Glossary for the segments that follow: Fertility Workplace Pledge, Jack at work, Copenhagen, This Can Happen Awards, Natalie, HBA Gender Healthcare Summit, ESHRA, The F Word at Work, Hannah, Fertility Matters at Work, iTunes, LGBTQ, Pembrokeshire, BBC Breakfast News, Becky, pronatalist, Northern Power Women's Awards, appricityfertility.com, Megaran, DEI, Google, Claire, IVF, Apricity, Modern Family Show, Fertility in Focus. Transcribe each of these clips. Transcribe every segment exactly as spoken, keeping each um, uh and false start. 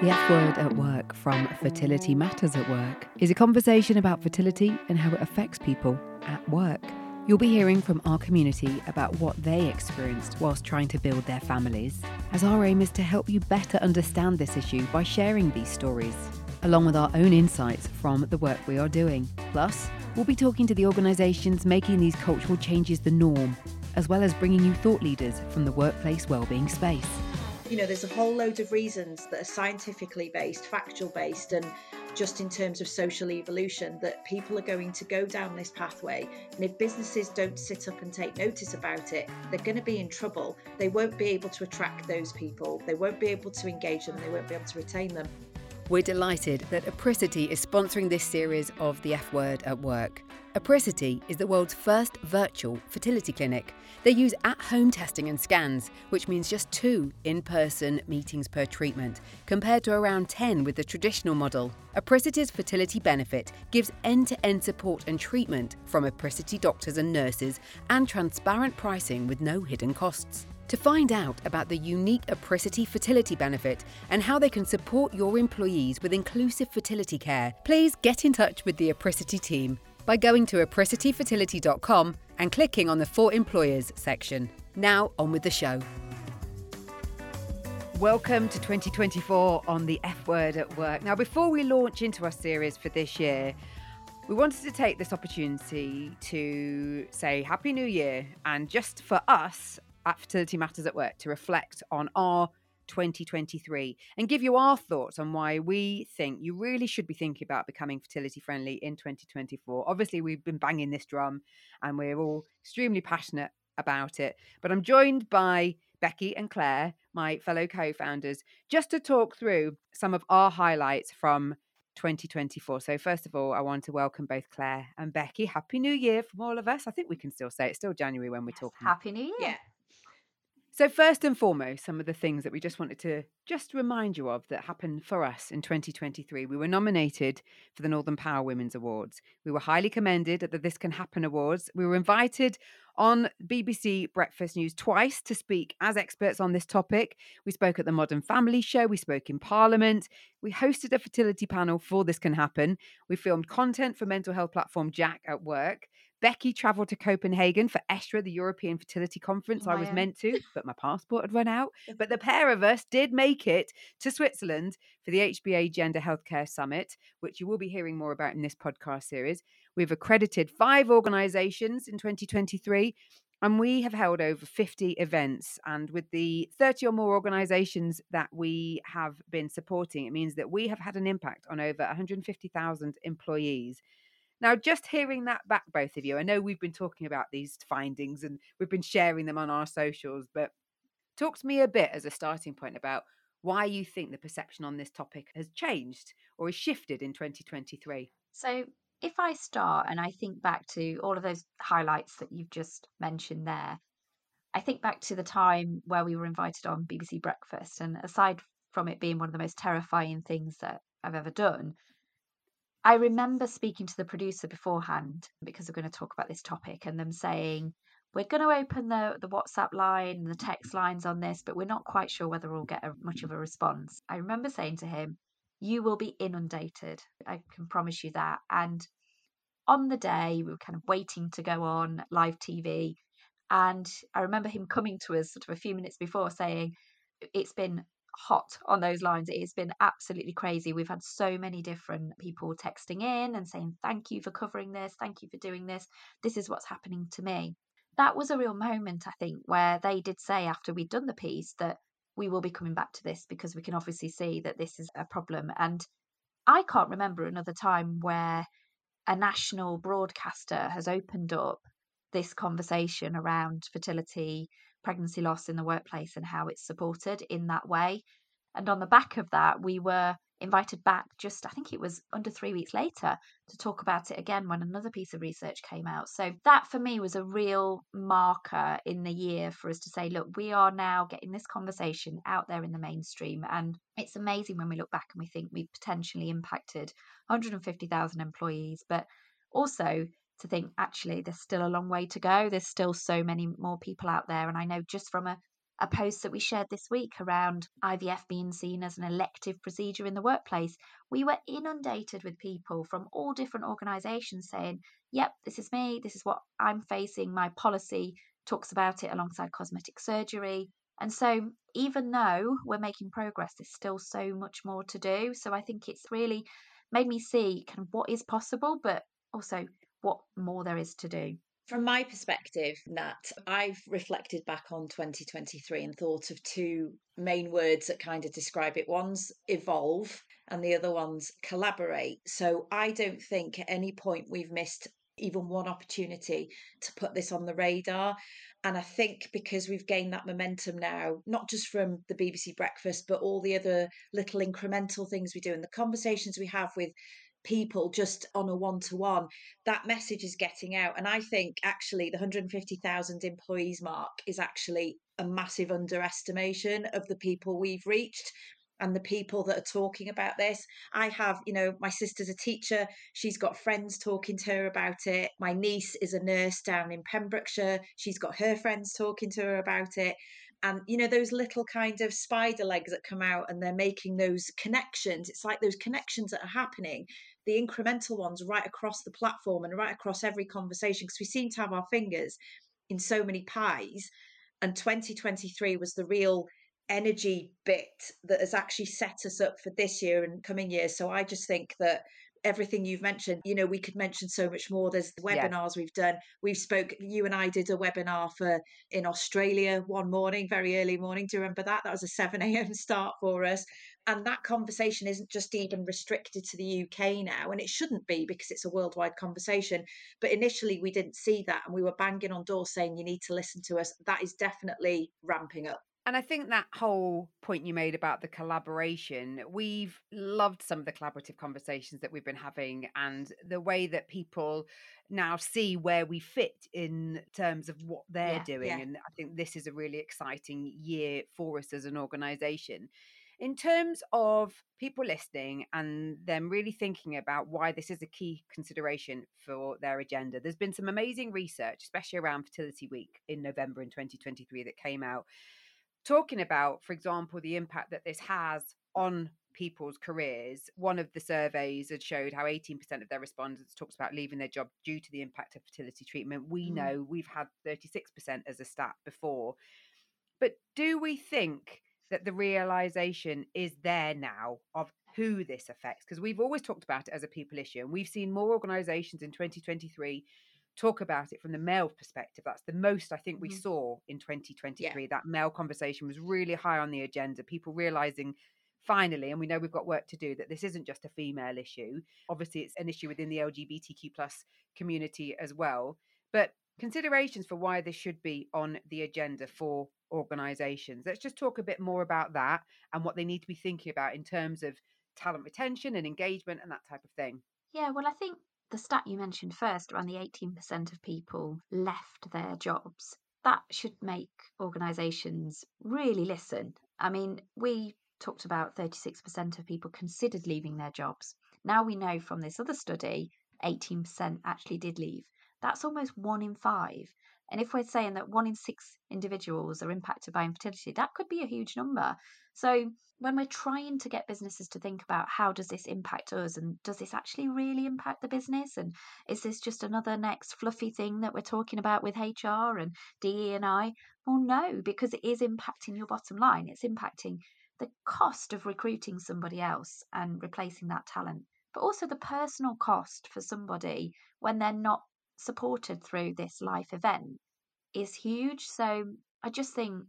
The F Word at Work from Fertility Matters at Work is a conversation about fertility and how it affects people at work. You'll be hearing from our community about what they experienced whilst trying to build their families, as our aim is to help you better understand this issue by sharing these stories, along with our own insights from the work we are doing. Plus, we'll be talking to the organisations making these cultural changes the norm, as well as bringing you thought leaders from the workplace wellbeing space. You know, there's a whole load of reasons that are scientifically based, factual based, and just in terms of social evolution that people are going to go down this pathway. And if businesses don't sit up and take notice about it, they're going to be in trouble. They won't be able to attract those people. They won't be able to engage them. They won't be able to retain them. We're delighted that Apricity is sponsoring this series of The F Word at Work. Apricity is the world's first virtual fertility clinic. They use at-home testing and scans, which means just two in-person meetings per treatment, compared to around ten with the traditional model. Apricity's fertility benefit gives end-to-end support and treatment from Apricity doctors and nurses, and transparent pricing with no hidden costs. To find out about the unique Apricity fertility benefit and how they can support your employees with inclusive fertility care, please get in touch with the Apricity team by going to apricity fertility dot com and clicking on the For Employers section. Now, on with the show. Welcome to twenty twenty-four on The F Word at Work. Now, before we launch into our series for this year, we wanted to take this opportunity to say Happy New Year, and just for us at Fertility Matters at Work to reflect on our twenty twenty-three and give you our thoughts on why we think you really should be thinking about becoming fertility friendly in twenty twenty-four. Obviously, we've been banging this drum and we're all extremely passionate about it, but I'm joined by Becky and Claire, my fellow co-founders, just to talk through some of our highlights from twenty twenty-four. So first of all, I want to welcome both Claire and Becky. Happy New Year from all of us. I think we can still say it. It's still January when we're yes, talking. Happy New Year. Yeah. So first and foremost, some of the things that we just wanted to just remind you of that happened for us in twenty twenty-three. We were nominated for the Northern Power Women's Awards. We were highly commended at the This Can Happen Awards. We were invited on B B C Breakfast News twice to speak as experts on this topic. We spoke at the Modern Family Show. We spoke in Parliament. We hosted a fertility panel for This Can Happen. We filmed content for mental health platform Jack at Work. Becky travelled to Copenhagen for ESHRA, the European Fertility Conference. Oh, I was yeah. meant to, but my passport had run out. But the pair of us did make it to Switzerland for the H B A Gender Healthcare Summit, which you will be hearing more about in this podcast series. We've accredited five organisations in twenty twenty-three, and we have held over fifty events. And with the thirty or more organisations that we have been supporting, it means that we have had an impact on over one hundred fifty thousand employees. Now, just hearing that back, both of you, I know we've been talking about these findings and we've been sharing them on our socials, but talk to me a bit as a starting point about why you think the perception on this topic has changed or has shifted in twenty twenty-three. So if I start and I think back to all of those highlights that you've just mentioned there, I think back to the time where we were invited on B B C Breakfast, and aside from it being one of the most terrifying things that I've ever done, I remember speaking to the producer beforehand, because we're going to talk about this topic, and them saying, we're going to open the, the WhatsApp line and the text lines on this, but we're not quite sure whether we'll get a, much of a response. I remember saying to him, you will be inundated. I can promise you that. And on the day, we were kind of waiting to go on live T V. And I remember him coming to us sort of a few minutes before saying, it's been hot on those lines. It's been absolutely crazy. We've had so many different people texting in and saying, thank you for covering this. Thank you for doing this. This is what's happening to me. That was a real moment, I think, where they did say after we'd done the piece that we will be coming back to this, because we can obviously see that this is a problem. And I can't remember another time where a national broadcaster has opened up this conversation around fertility, pregnancy loss in the workplace and how it's supported in that way. And on the back of that, we were invited back just, I think it was under three weeks later, to talk about it again when another piece of research came out. So that for me was a real marker in the year for us to say, look, we are now getting this conversation out there in the mainstream. And it's amazing when we look back and we think we've potentially impacted one hundred fifty thousand employees, but also to think, actually, there's still a long way to go. There's still so many more people out there. And I know just from a a post that we shared this week around I V F being seen as an elective procedure in the workplace. We were inundated with people from all different organisations saying, yep, this is me, this is what I'm facing, my policy talks about it alongside cosmetic surgery. And so even though we're making progress, there's still so much more to do. So I think it's really made me see kind of what is possible, but also what more there is to do. From my perspective, Nat, I've reflected back on twenty twenty-three and thought of two main words that kind of describe it. One's evolve and the other one's collaborate. So I don't think at any point we've missed even one opportunity to put this on the radar. And I think because we've gained that momentum now, not just from the B B C Breakfast, but all the other little incremental things we do and the conversations we have with people just on a one-to-one, that message is getting out. And I think actually the one hundred fifty thousand employees mark is actually a massive underestimation of the people we've reached and the people that are talking about this. I have, you know, my sister's a teacher. She's got friends talking to her about it. My niece is a nurse down in Pembrokeshire. She's got her friends talking to her about it. And, you know, those little kind of spider legs that come out and they're making those connections. It's like those connections that are happening, the incremental ones right across the platform and right across every conversation, because we seem to have our fingers in so many pies. And twenty twenty-three was the real energy bit that has actually set us up for this year and coming years. So I just think that everything you've mentioned, you know, we could mention so much more. There's the webinars yeah. we've done. We've spoke, you and I did a webinar for in Australia one morning, very early morning. Do you remember that? That was a seven a.m. start for us. And that conversation isn't just even restricted to the U K now. And it shouldn't be, because it's a worldwide conversation. But initially we didn't see that. And we were banging on doors saying, you need to listen to us. That is definitely ramping up. And I think that whole point you made about the collaboration, we've loved some of the collaborative conversations that we've been having and the way that people now see where we fit in terms of what they're yeah, doing. Yeah. And I think this is a really exciting year for us as an organisation. In terms of people listening and them really thinking about why this is a key consideration for their agenda, there's been some amazing research, especially around Fertility Week in November in twenty twenty-three, that came out, talking about, for example, the impact that this has on people's careers. One of the surveys had showed how eighteen percent of their respondents talked about leaving their job due to the impact of fertility treatment. We mm. know we've had thirty-six percent as a stat before. But do we think that the realisation is there now of who this affects? Because we've always talked about it as a people issue. And we've seen more organisations in twenty twenty-three talk about it from the male perspective. That's the most I think we mm. saw in twenty twenty-three. Yeah. That male conversation was really high on the agenda. People realising finally, and we know we've got work to do, that this isn't just a female issue. Obviously, it's an issue within the L G B T Q plus community as well. But considerations for why this should be on the agenda for organisations. Let's just talk a bit more about that and what they need to be thinking about in terms of talent retention and engagement and that type of thing. Yeah, well, I think the stat you mentioned first, around the eighteen percent of people left their jobs, that should make organisations really listen. I mean, we talked about thirty-six percent of people considered leaving their jobs. Now we know from this other study, eighteen percent actually did leave. That's almost one in five. And if we're saying that one in six individuals are impacted by infertility, that could be a huge number. So when we're trying to get businesses to think about how does this impact us and does this actually really impact the business? And is this just another next fluffy thing that we're talking about with H R and D E and I? Well, no, because it is impacting your bottom line. It's impacting the cost of recruiting somebody else and replacing that talent, but also the personal cost for somebody when they're not supported through this life event is huge. So I just think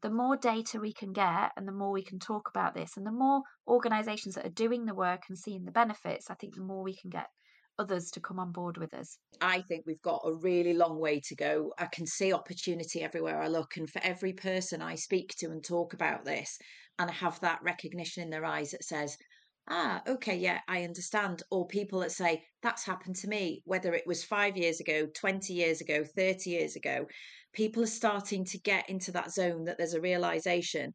the more data we can get and the more we can talk about this and the more organisations that are doing the work and seeing the benefits, I think the more we can get others to come on board with us. I think we've got a really long way to go. I can see opportunity everywhere I look, and for every person I speak to and talk about this and have that recognition in their eyes that says, ah, okay, yeah, I understand. Or people that say, that's happened to me, whether it was five years ago, twenty years ago, thirty years ago, people are starting to get into that zone that there's a realization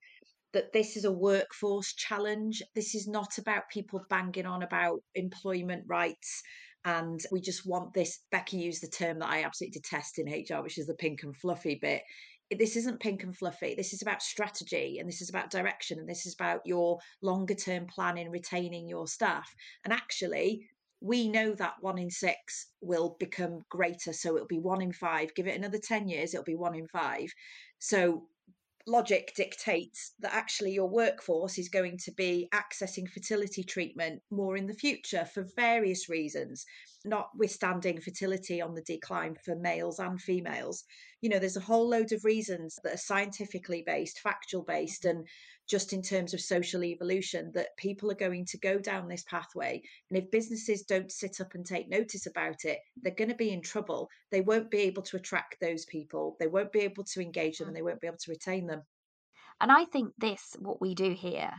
that this is a workforce challenge. This is not about people banging on about employment rights. And we just want this, Becky used the term that I absolutely detest in H R, which is the pink and fluffy bit. this isn't pink and fluffy. This is about strategy, and this is about direction, and this is about your longer term plan in retaining your staff. And actually, we know that one in six will become greater. So it'll be one in five. Give it another ten years, it'll be one in five. So logic dictates that actually your workforce is going to be accessing fertility treatment more in the future for various reasons, notwithstanding fertility on the decline for males and females. You know, there's a whole load of reasons that are scientifically based, factual based, and just in terms of social evolution that people are going to go down this pathway. And if businesses don't sit up and take notice about it, they're going to be in trouble. They won't be able to attract those people. They won't be able to engage them, and they won't be able to retain them. And I think this, what we do here,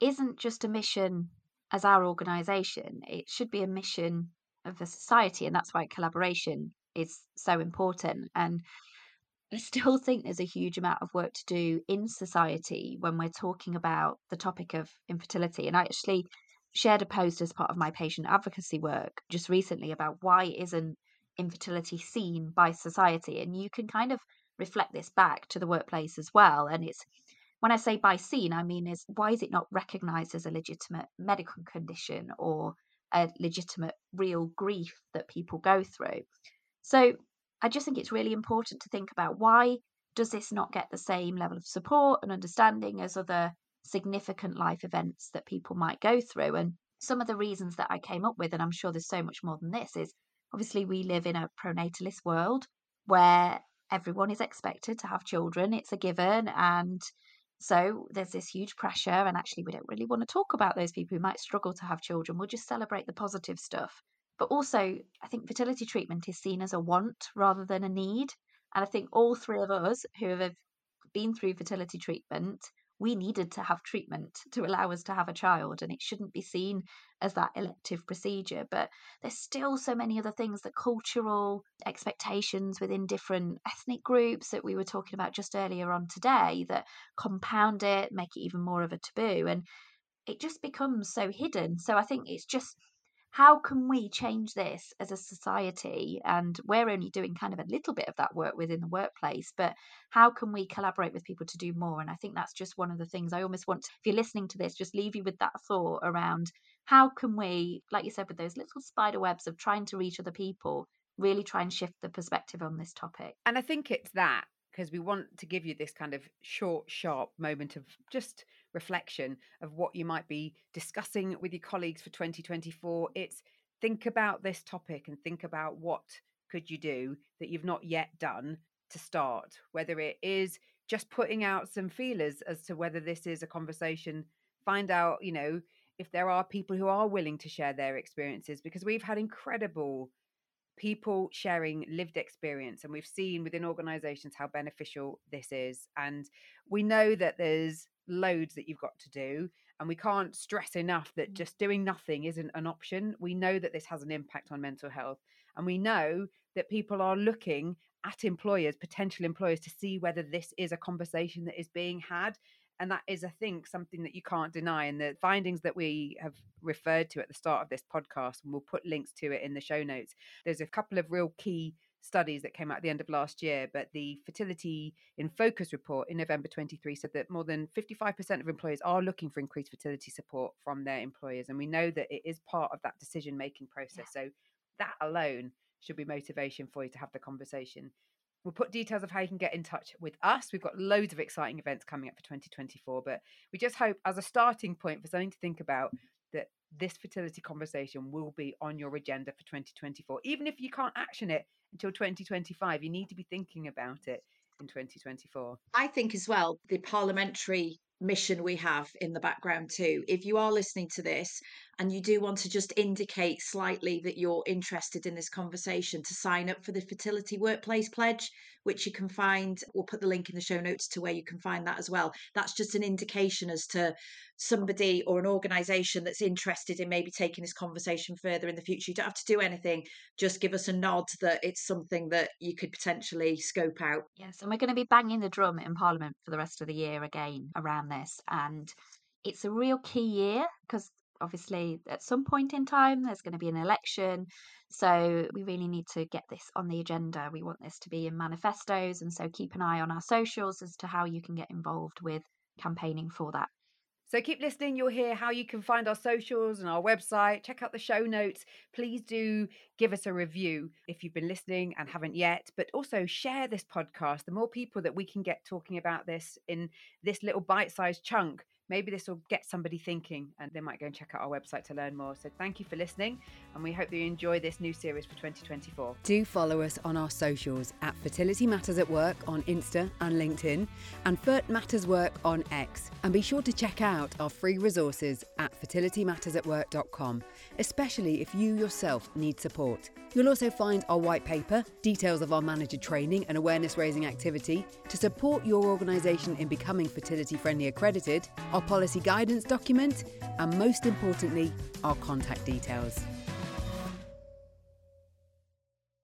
isn't just a mission as our organisation. It should be a mission of a society. And that's why collaboration is so important. And I still think there's a huge amount of work to do in society when we're talking about the topic of infertility. And I actually shared a post as part of my patient advocacy work just recently about why isn't infertility seen by society? And you can kind of reflect this back to the workplace as well. And it's, when I say by seen, I mean is why is it not recognised as a legitimate medical condition or a legitimate real grief that people go through? So I just think it's really important to think about why does this not get the same level of support and understanding as other significant life events that people might go through. And some of the reasons that I came up with, and I'm sure there's so much more than this, is obviously we live in a pronatalist world where everyone is expected to have children. It's a given. And so there's this huge pressure. And actually, we don't really want to talk about those people who might struggle to have children. We'll just celebrate the positive stuff. But also, I think fertility treatment is seen as a want rather than a need. And I think all three of us who have been through fertility treatment, we needed to have treatment to allow us to have a child. And it shouldn't be seen as that elective procedure. But there's still so many other things, the cultural expectations within different ethnic groups that we were talking about just earlier on today that compound it, make it even more of a taboo. And it just becomes so hidden. So I think it's just, how can we change this as a society? And we're only doing kind of a little bit of that work within the workplace, but how can we collaborate with people to do more? And I think that's just one of the things I almost want to, if you're listening to this, just leave you with that thought around how can we, like you said, with those little spider webs of trying to reach other people, really try and shift the perspective on this topic. And I think it's that, because we want to give you this kind of short, sharp moment of just reflection of what you might be discussing with your colleagues for twenty twenty-four. It's think about this topic and think about what could you do that you've not yet done to start, whether it is just putting out some feelers as to whether this is a conversation. Find out, you know, if there are people who are willing to share their experiences, because we've had incredible people sharing lived experience, and we've seen within organisations how beneficial this is. And we know that there's loads that you've got to do, and we can't stress enough that just doing nothing isn't an option. We know that this has an impact on mental health, and we know that people are looking at employers, potential employers, to see whether this is a conversation that is being had. And that is, I think, something that you can't deny. And the findings that we have referred to at the start of this podcast, and we'll put links to it in the show notes, there's a couple of real key studies that came out at the end of last year, but the Fertility in Focus report in November twenty-three said that more than fifty-five percent of employers are looking for increased fertility support from their employers. And we know that it is part of that decision-making process. Yeah. So that alone should be motivation for you to have the conversation. We'll put details of how you can get in touch with us. We've got loads of exciting events coming up for twenty twenty-four, but we just hope, as a starting point for something to think about, that this fertility conversation will be on your agenda for twenty twenty-four. Even if you can't action it until twenty twenty-five, you need to be thinking about it in twenty twenty-four. I think as well, the parliamentary mission we have in the background too. If you are listening to this and you do want to just indicate slightly that you're interested in this conversation, to sign up for the Fertility Workplace Pledge, which you can find, we'll put the link in the show notes to where you can find that as well. That's just an indication as to somebody or an organisation that's interested in maybe taking this conversation further in the future. You don't have to do anything, just give us a nod that it's something that you could potentially scope out. Yes, and we're going to be banging the drum in Parliament for the rest of the year again around this, and it's a real key year because obviously at some point in time there's going to be an election, so we really need to get this on the agenda. We want this to be in manifestos, and so keep an eye on our socials as to how you can get involved with campaigning for that. So keep listening. You'll hear how you can find our socials and our website. Check out the show notes. Please do give us a review if you've been listening and haven't yet, but also share this podcast. The more people that we can get talking about this in this little bite-sized chunk, maybe this will get somebody thinking and they might go and check out our website to learn more. So thank you for listening, and we hope that you enjoy this new series for twenty twenty-four. Do follow us on our socials at Fertility Matters at Work on Insta and LinkedIn, and Fert Matters Work on X. And be sure to check out our free resources at fertility matters at work dot com, especially if you yourself need support. You'll also find our white paper, details of our manager training and awareness-raising activity to support your organisation in becoming Fertility Friendly Accredited, our policy guidance document, and most importantly, our contact details.